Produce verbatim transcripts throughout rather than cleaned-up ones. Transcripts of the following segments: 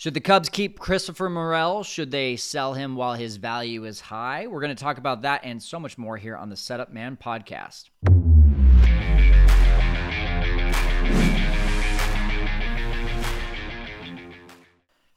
Should the Cubs keep Christopher Morel? Should they sell him while his value is high? We're going to talk about that and so much more here on the Setup Man podcast.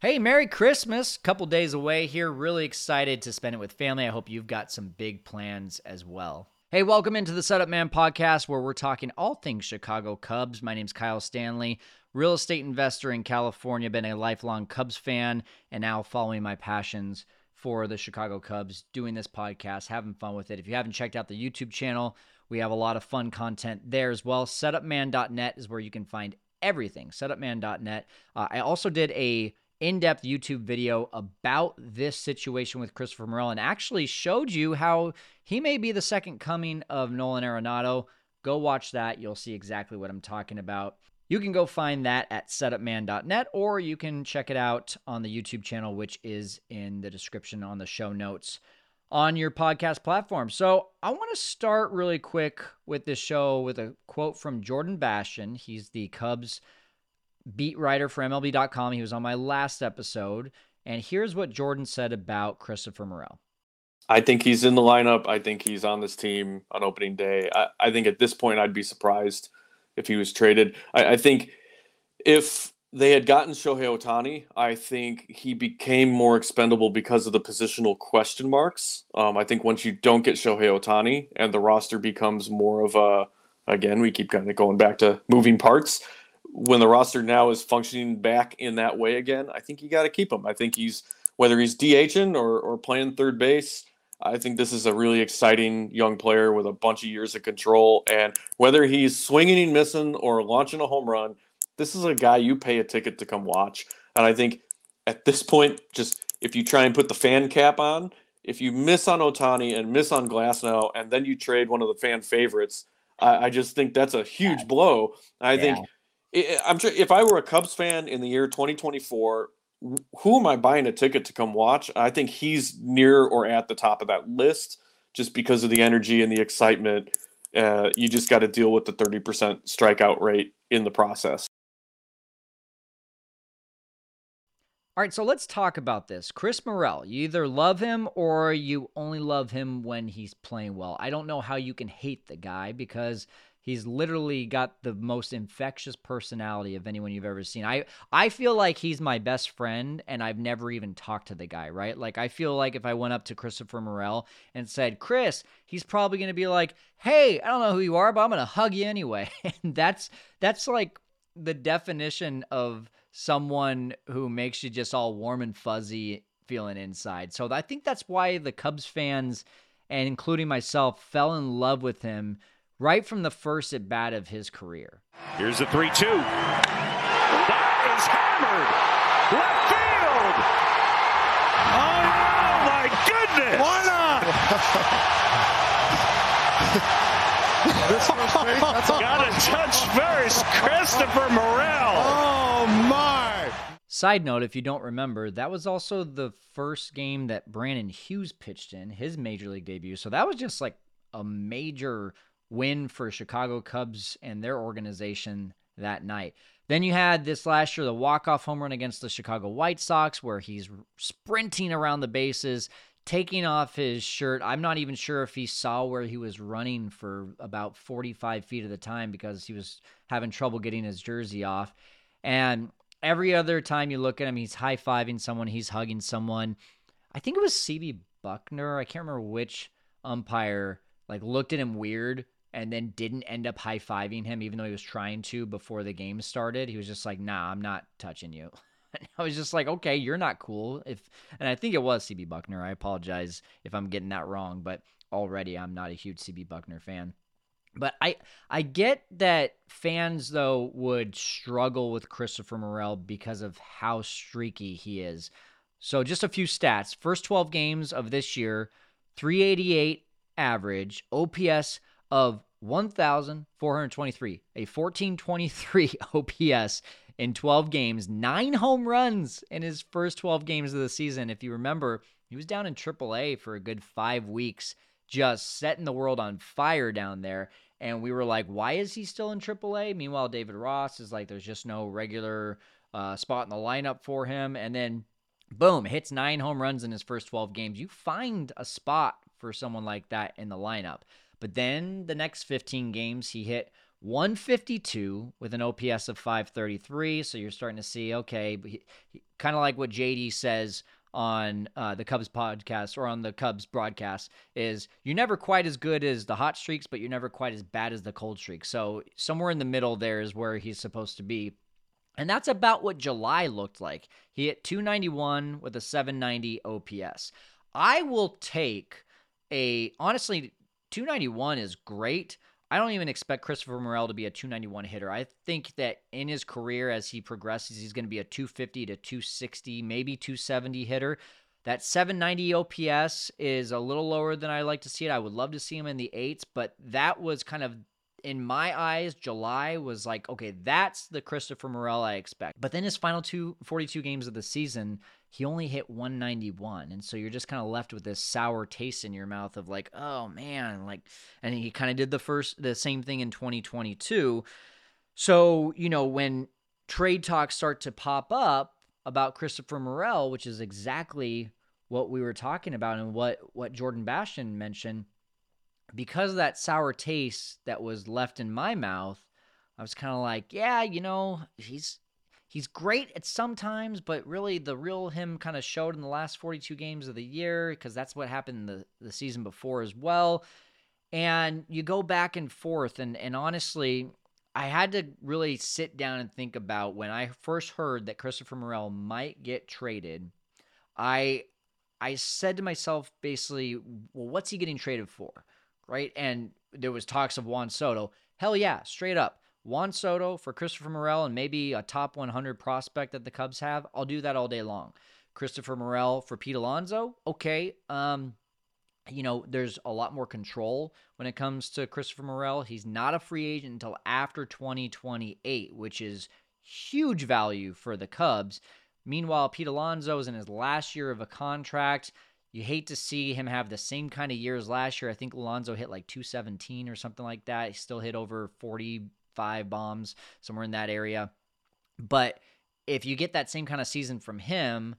Hey, Merry Christmas. Couple days away here. Really excited to spend it with family. I hope you've got some big plans as well. Hey, welcome into the Setup Man podcast, where we're talking all things Chicago Cubs. My name's Kyle Stanley, real estate investor in California, been a lifelong Cubs fan, and now following my passions for the Chicago Cubs, doing this podcast, having fun with it. If you haven't checked out the YouTube channel, we have a lot of fun content there as well. setup man dot net is where you can find everything, setup man dot net. Uh, I also did a in-depth YouTube video about this situation with Christopher Morel and actually showed you how he may be the second coming of Nolan Arenado. Go watch that. You'll see exactly what I'm talking about. You can go find that at setup man dot net, or you can check it out on the YouTube channel, which is in the description on the show notes on your podcast platform. So I want to start really quick with this show with a quote from Jordan Bastian. He's the Cubs beat writer for M L B dot com. He was on my last episode, and here's what Jordan said about Christopher Morel. I think he's in the lineup. I think he's on this team on opening day. I, I think at this point I'd be surprised if he was traded. I, I think if they had gotten Shohei Ohtani, I think he became more expendable because of the positional question marks. Um, I think once you don't get Shohei Ohtani and the roster becomes more of a, again, we keep kind of going back to moving parts, when the roster now is functioning back in that way again, I think you got to keep him. I think he's, whether he's DHing or, or playing third base, I think this is a really exciting young player with a bunch of years of control. And whether he's swinging and missing or launching a home run, this is a guy you pay a ticket to come watch. And I think at this point, just if you try and put the fan cap on, if you miss on Ohtani and miss on Glasnow, and then you trade one of the fan favorites, I, I just think that's a huge blow. I yeah. think... I'm sure if I were a Cubs fan in the year twenty twenty-four, who am I buying a ticket to come watch? I think he's near or at the top of that list just because of the energy and the excitement. Uh, you just got to deal with the thirty percent strikeout rate in the process. All right, so let's talk about this. Chris Morel, you either love him or you only love him when he's playing well. I don't know how you can hate the guy because he's literally got the most infectious personality of anyone you've ever seen. I, I feel like he's my best friend, and I've never even talked to the guy, right? Like, I feel like if I went up to Christopher Morel and said, Chris, he's probably going to be like, hey, I don't know who you are, but I'm going to hug you anyway. And that's, that's like the definition of someone who makes you just all warm and fuzzy feeling inside. So I think that's why the Cubs fans, and including myself, fell in love with him right from the first at bat of his career. Here's a three two. That is hammered. Left field. Oh, my goodness. Why not? Got to touch first, Christopher Morel. Oh, my. Side note, if you don't remember, that was also the first game that Brandon Hughes pitched in, his major league debut. So that was just like a major win for Chicago Cubs and their organization that night. Then you had this last year, the walk-off home run against the Chicago White Sox, where he's sprinting around the bases, taking off his shirt. I'm not even sure if he saw where he was running for about forty-five feet at the time because he was having trouble getting his jersey off. And every other time you look at him, he's high-fiving someone, he's hugging someone. I think it was C B. Buckner. I can't remember which umpire like looked at him weird and then didn't end up high-fiving him, even though he was trying to before the game started. He was just like, nah, I'm not touching you. And I was just like, okay, you're not cool. If And I think it was C B. Buckner. I apologize if I'm getting that wrong, but already I'm not a huge C B. Buckner fan. But I I get that fans, though, would struggle with Christopher Morel because of how streaky he is. So just a few stats. First twelve games of this year, three eighty-eight average, O P S of one thousand four hundred twenty-three, a fourteen twenty-three O P S in twelve games, nine home runs in his first twelve games of the season. If you remember, he was down in triple A for a good five weeks, just setting the world on fire down there. And we were like, why is he still in triple A? Meanwhile, David Ross is like, there's just no regular uh, spot in the lineup for him. And then, boom, hits nine home runs in his first twelve games. You find a spot for someone like that in the lineup. But then the next fifteen games, he hit one fifty-two with an O P S of five thirty-three. So you're starting to see, okay, kind of like what J D says on uh, the Cubs podcast or on the Cubs broadcast is you're never quite as good as the hot streaks, but you're never quite as bad as the cold streaks. So somewhere in the middle there is where he's supposed to be. And that's about what July looked like. He hit two ninety-one with a seven ninety O P S. I will take a, honestly, two ninety-one is great. I don't even expect Christopher Morel to be a two ninety-one hitter. I think that in his career, as he progresses, he's going to be a two fifty to two sixty, maybe two seventy hitter. That seven ninety O P S is a little lower than I like to see it. I would love to see him in the eights, but that was kind of, in my eyes, July was like, okay, that's the Christopher Morel I expect. But then his final two, forty-two games of the season, he only hit one ninety-one. And so you're just kind of left with this sour taste in your mouth of like, oh man, like, and he kind of did the first, the same thing in twenty twenty-two. So, you know, when trade talks start to pop up about Christopher Morel, which is exactly what we were talking about and what, what Jordan Bastian mentioned, because of that sour taste that was left in my mouth, I was kind of like, yeah, you know, he's he's great at some times, but really the real him kind of showed in the last forty-two games of the year, because that's what happened the, the season before as well. And you go back and forth, and, and honestly, I had to really sit down and think about when I first heard that Christopher Morel might get traded, I, I said to myself basically, well, what's he getting traded for? Right? And there was talks of Juan Soto. Hell yeah, straight up. Juan Soto for Christopher Morel and maybe a top one hundred prospect that the Cubs have. I'll do that all day long. Christopher Morel for Pete Alonso. Okay. Um, you know, there's a lot more control when it comes to Christopher Morel. He's not a free agent until after twenty twenty-eight, which is huge value for the Cubs. Meanwhile, Pete Alonso is in his last year of a contract. You hate to see him have the same kind of year as last year. I think Alonso hit like two seventeen or something like that. He still hit over forty-five bombs, somewhere in that area. But if you get that same kind of season from him,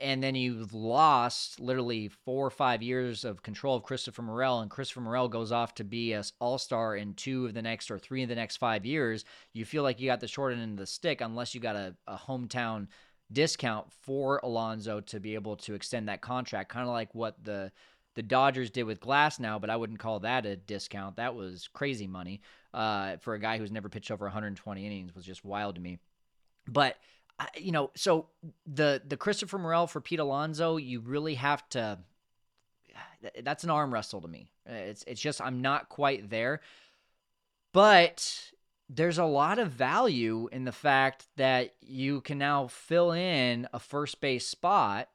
and then you've lost literally four or five years of control of Christopher Morel, and Christopher Morel goes off to be an all-star in two of the next or three of the next five years, you feel like you got the short end of the stick unless you got a, a hometown discount for Alonso to be able to extend that contract, kind of like what the the Dodgers did with Glasnow, but I wouldn't call that a discount. That was crazy money uh, for a guy who's never pitched over one hundred twenty innings. Was just wild to me. But you know, so the the Christopher Morel for Pete Alonso, you really have to. That's an arm wrestle to me. It's it's just I'm not quite there, but there's a lot of value in the fact that you can now fill in a first base spot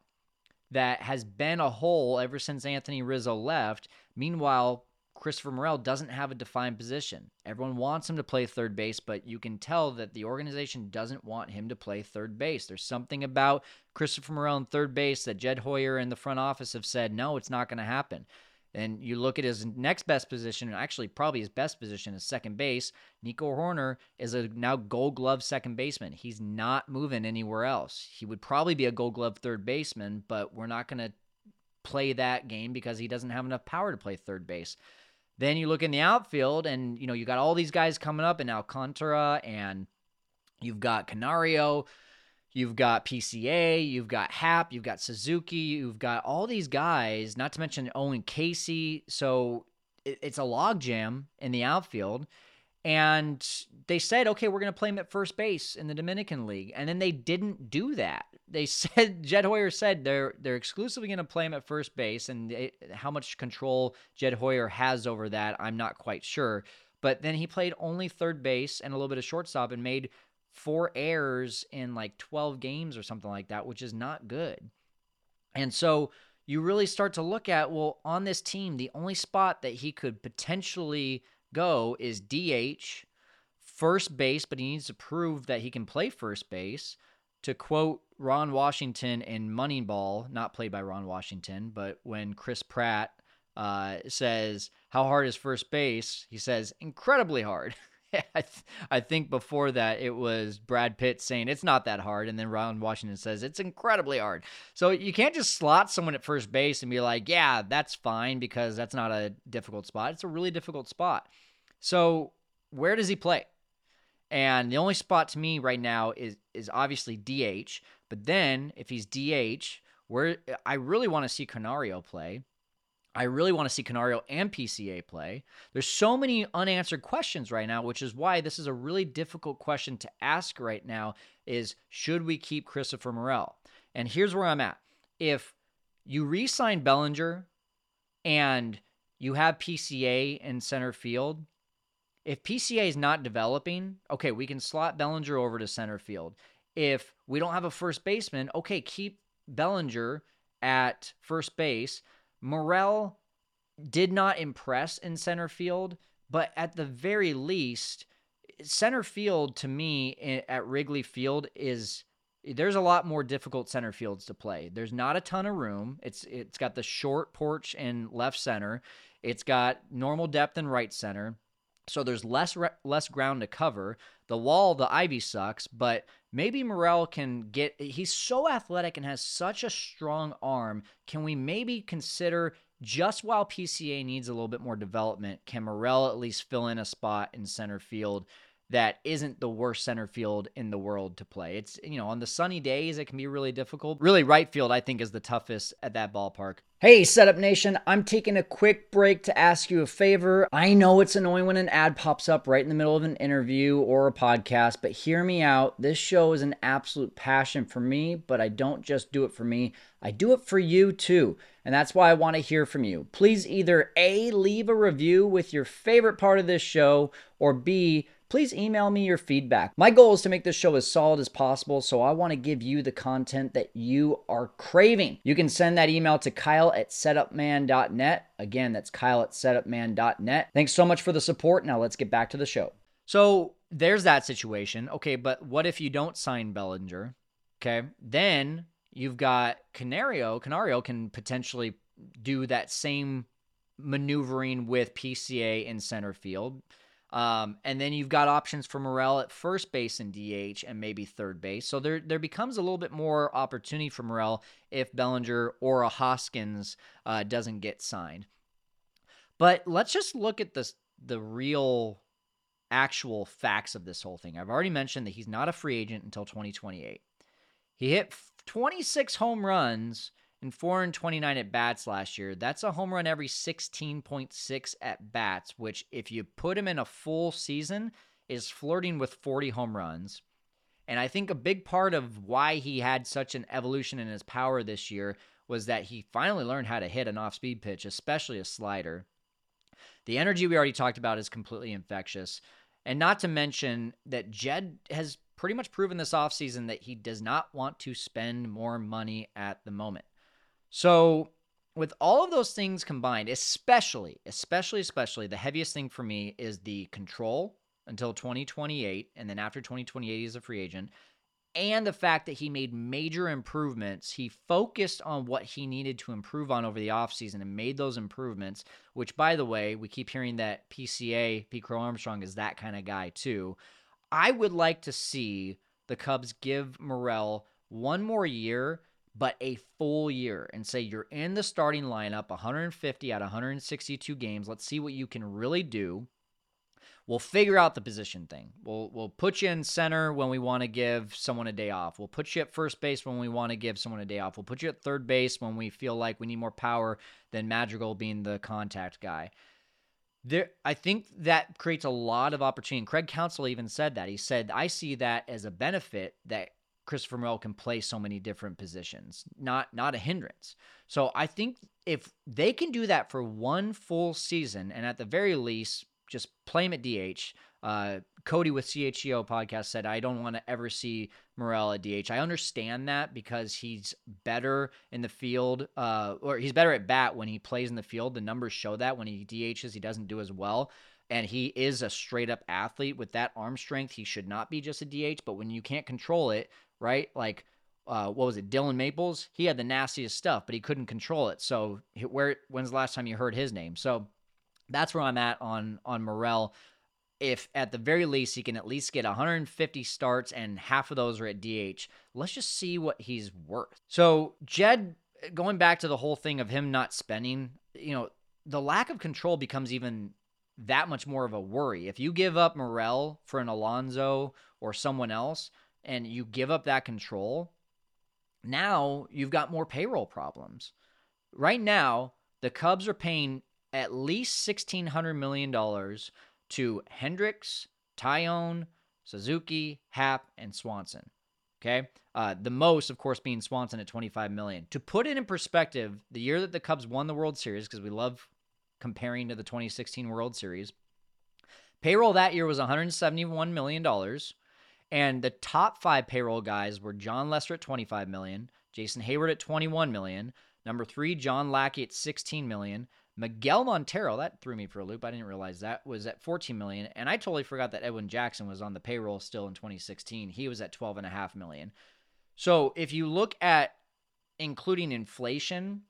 that has been a hole ever since Anthony Rizzo left. Meanwhile, Christopher Morel doesn't have a defined position. Everyone wants him to play third base, but you can tell that the organization doesn't want him to play third base. There's something about Christopher Morel in third base that Jed Hoyer and the front office have said, no, it's not going to happen. And you look at his next best position, and actually probably his best position is second base. Nico Horner is a now gold glove second baseman. He's not moving anywhere else. He would probably be a gold glove third baseman, but we're not going to play that game because he doesn't have enough power to play third base. Then you look in the outfield, and you know you got all these guys coming up in Alcantara, and you've got Canario, you've got P C A, you've got Happ, you've got Suzuki, you've got all these guys, not to mention Owen Casey. So it's a logjam in the outfield. And they said, okay, we're going to play him at first base in the Dominican League. And then they didn't do that. They said, Jed Hoyer said they're they're exclusively going to play him at first base. And it, how much control Jed Hoyer has over that, I'm not quite sure. But then he played only third base and a little bit of shortstop and made four errors in like twelve games or something like that, which is not good. And so you really start to look at, well, on this team, the only spot that he could potentially go is D H, first base, but he needs to prove that he can play first base. To quote Ron Washington in Moneyball, not played by Ron Washington, but when Chris Pratt uh, says, how hard is first base? He says, incredibly hard. I, th- I think before that it was Brad Pitt saying it's not that hard, and then Ron Washington says it's incredibly hard. So you can't just slot someone at first base and be like, yeah, that's fine, because that's not a difficult spot. It's a really difficult spot. So where does he play? And the only spot to me right now is is obviously D H. But then if he's D H, where I really want to see Canario play. I really want to see Canario and P C A play. There's so many unanswered questions right now, which is why this is a really difficult question to ask right now is, should we keep Christopher Morel? And here's where I'm at. If you re-sign Bellinger and you have P C A in center field, if P C A is not developing, okay, we can slot Bellinger over to center field. If we don't have a first baseman, okay, keep Bellinger at first base. Morel did not impress in center field, but at the very least, center field to me at Wrigley Field is, there's a lot more difficult center fields to play. There's not a ton of room. It's It's got the short porch in left center. It's got normal depth in right center. So there's less re- less ground to cover. The wall, the ivy sucks, but maybe Morel can get, he's so athletic and has such a strong arm. Can we maybe consider, just while P C A needs a little bit more development, can Morel at least fill in a spot in center field that isn't the worst center field in the world to play? It's, you know, on the sunny days, it can be really difficult. Really, right field, I think, is the toughest at that ballpark. Hey, Setup Nation, I'm taking a quick break to ask you a favor. I know it's annoying when an ad pops up right in the middle of an interview or a podcast, but hear me out. This show is an absolute passion for me, but I don't just do it for me. I do it for you too, and that's why I want to hear from you. Please either A, leave a review with your favorite part of this show, or B, please email me your feedback. My goal is to make this show as solid as possible, so I want to give you the content that you are craving. You can send that email to Kyle at setupman dot net. Again, that's Kyle at setupman dot net. Thanks so much for the support. Now let's get back to the show. So there's that situation. Okay, but what if you don't sign Bellinger? Okay, then you've got Canario. Canario can potentially do that same maneuvering with P C A in center field. Um, and then you've got options for Morel at first base and D H and maybe third base. So there there becomes a little bit more opportunity for Morel if Bellinger or a Hoskins uh, doesn't get signed. But let's just look at this, the real actual facts of this whole thing. I've already mentioned that he's not a free agent until twenty twenty-eight. He hit twenty-six home runs in four twenty-nine at-bats last year. That's a home run every sixteen point six at-bats, which if you put him in a full season, is flirting with forty home runs. And I think a big part of why he had such an evolution in his power this year was that he finally learned how to hit an off-speed pitch, especially a slider. The energy we already talked about is completely infectious. And not to mention that Jed has pretty much proven this offseason that he does not want to spend more money at the moment. So with all of those things combined, especially, especially, especially, the heaviest thing for me is the control until twenty twenty-eight, and then after twenty twenty-eight, he's a free agent, and the fact that he made major improvements. He focused on what he needed to improve on over the offseason and made those improvements, which, by the way, we keep hearing that P C A, Pete Crow Armstrong, is that kind of guy too. I would like to see the Cubs give Morel one more year, but a full year, and say you're in the starting lineup, one hundred fifty out of one hundred sixty-two games. Let's see what you can really do. We'll figure out the position thing. We'll we'll put you in center when we want to give someone a day off. We'll put you at first base when we want to give someone a day off. We'll put you at third base when we feel like we need more power than Madrigal being the contact guy. There, I think that creates a lot of opportunity. Craig Counsell even said that. He said, I see that as a benefit that Christopher Morel can play so many different positions, not not a hindrance. So I think if they can do that for one full season, and at the very least, just play him at D H. Uh, Cody with C H E O podcast said, I don't want to ever see Morel at D H. I understand that because he's better in the field, uh, or he's better at bat when he plays in the field. The numbers show that when he D Hs, he doesn't do as well. And he is a straight-up athlete. With that arm strength, he should not be just a D H, but when you can't control it, right? Like, uh, what was it? Dylan Maples. He had the nastiest stuff, but he couldn't control it. So where, when's the last time you heard his name? So that's where I'm at on, on Morel. if at the very least he can at least get one hundred fifty starts and half of those are at D H, let's just see what he's worth. So Jed, going back to the whole thing of him not spending, you know, the lack of control becomes even that much more of a worry. If you give up Morel for an Alonso or someone else and you give up that control, now you've got more payroll problems. Right now, the Cubs are paying at least one thousand six hundred million dollars to Hendricks, Tyone, Suzuki, Happ, and Swanson. Okay, uh, the most, of course, being Swanson at twenty-five million dollars. To put it in perspective, the year that the Cubs won the World Series, because we love comparing to the twenty sixteen World Series, payroll that year was one hundred seventy-one million dollars, and the top five payroll guys were John Lester at twenty-five million dollars, Jason Hayward at twenty-one million dollars, number three, John Lackey at sixteen million dollars, Miguel Montero, that threw me for a loop, I didn't realize that, was at fourteen million dollars, and I totally forgot that Edwin Jackson was on the payroll still in twenty sixteen. He was at twelve point five million dollars. So if you look at including inflation,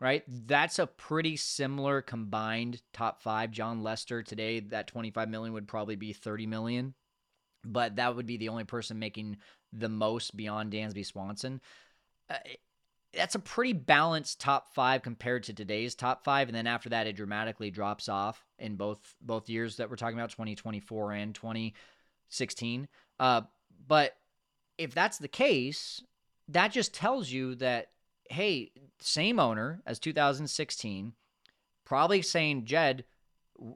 right, that's a pretty similar combined top five. John Lester today, that twenty-five million dollars would probably be thirty million dollars, but that would be the only person making the most beyond Dansby Swanson. Uh, That's a pretty balanced top five compared to today's top five. And then after that, it dramatically drops off in both both years that we're talking about, twenty twenty-four and twenty sixteen. Uh, but if that's the case, that just tells you that, hey, same owner as two thousand sixteen, probably saying, Jed,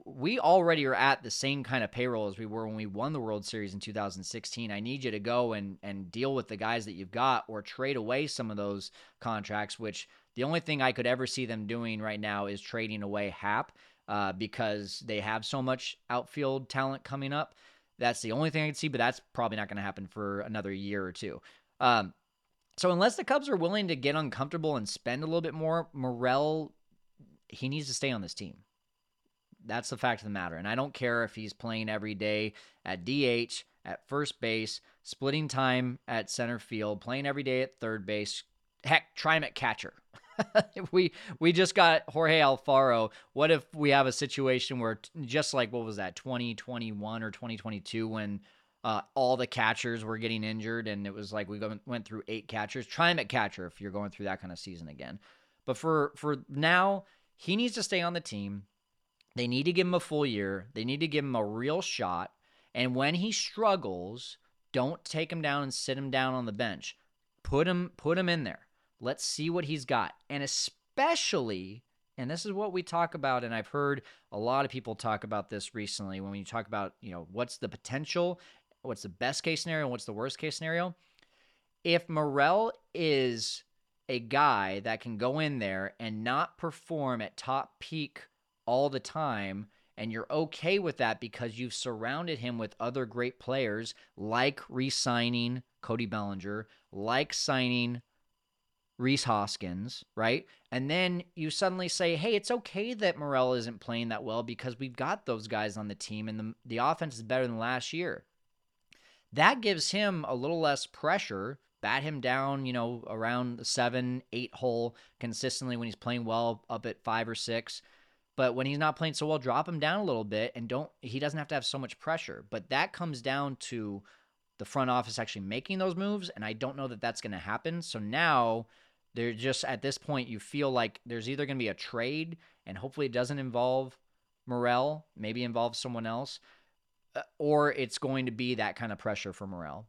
we already are at the same kind of payroll as we were when we won the World Series in two thousand sixteen. I need you to go and, and deal with the guys that you've got or trade away some of those contracts, which the only thing I could ever see them doing right now is trading away Happ uh, because they have so much outfield talent coming up. That's the only thing I could see, but that's probably not going to happen for another year or two. Um, so unless the Cubs are willing to get uncomfortable and spend a little bit more, Morel, he needs to stay on this team. That's the fact of the matter. And I don't care if he's playing every day at D H, at first base, splitting time at center field, playing every day at third base. Heck, try him at catcher. we we just got Jorge Alfaro. What if we have a situation where just like, what was that, twenty twenty-one or twenty twenty-two when uh, all the catchers were getting injured and it was like we go, went through eight catchers? Try him at catcher if you're going through that kind of season again. But for for now, he needs to stay on the team. They need to give him a full year. They need to give him a real shot. And when he struggles, don't take him down and sit him down on the bench. Put him, put him in there. Let's see what he's got. And especially, and this is what we talk about, and I've heard a lot of people talk about this recently when we talk about, you know, what's the potential, what's the best case scenario, and what's the worst case scenario. If Morel is a guy that can go in there and not perform at top peak all the time, and you're okay with that because you've surrounded him with other great players, like re-signing Cody Bellinger, like signing Reese Hoskins, right? And then you suddenly say, hey, it's okay that Morel isn't playing that well because we've got those guys on the team and the, the offense is better than last year. That gives him a little less pressure. Bat him down, you know, around the seven, eight hole consistently when he's playing well up at five or six. But when he's not playing so well, drop him down a little bit and don't. He doesn't have to have so much pressure. But that comes down to the front office actually making those moves, and I don't know that that's going to happen. So now they're just at this point, you feel like there's either going to be a trade, and hopefully it doesn't involve Morel, maybe involves someone else, or it's going to be that kind of pressure for Morel.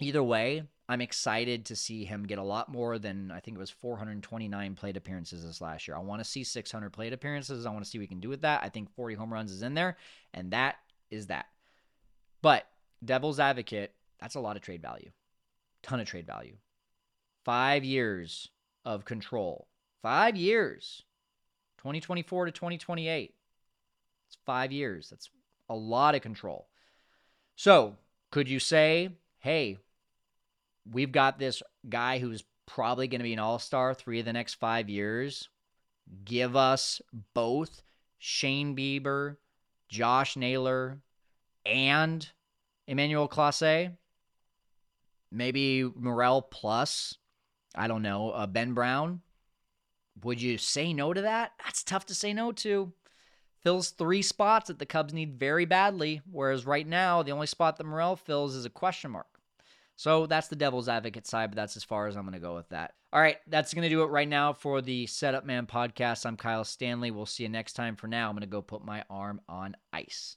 Either way, I'm excited to see him get a lot more than, I think it was four hundred twenty-nine plate appearances this last year. I want to see six hundred plate appearances. I want to see what we can do with that. I think forty home runs is in there, and that is that. But devil's advocate, that's a lot of trade value. Ton of trade value. Five years of control. Five years. twenty twenty-four to twenty twenty-eight. It's five years. That's a lot of control. So could you say, hey, we've got this guy who's probably going to be an all-star three of the next five years. Give us both Shane Bieber, Josh Naylor, and Emmanuel Clase. Maybe Morel plus, I don't know, uh, Ben Brown. Would you say no to that? That's tough to say no to. fills three spots that the Cubs need very badly, whereas right now, the only spot that Morel fills is a question mark. So that's the devil's advocate side, but that's as far as I'm going to go with that. All right, that's going to do it right now for the Setup Man podcast. I'm Kyle Stanley. We'll see you next time. For now, I'm going to go put my arm on ice.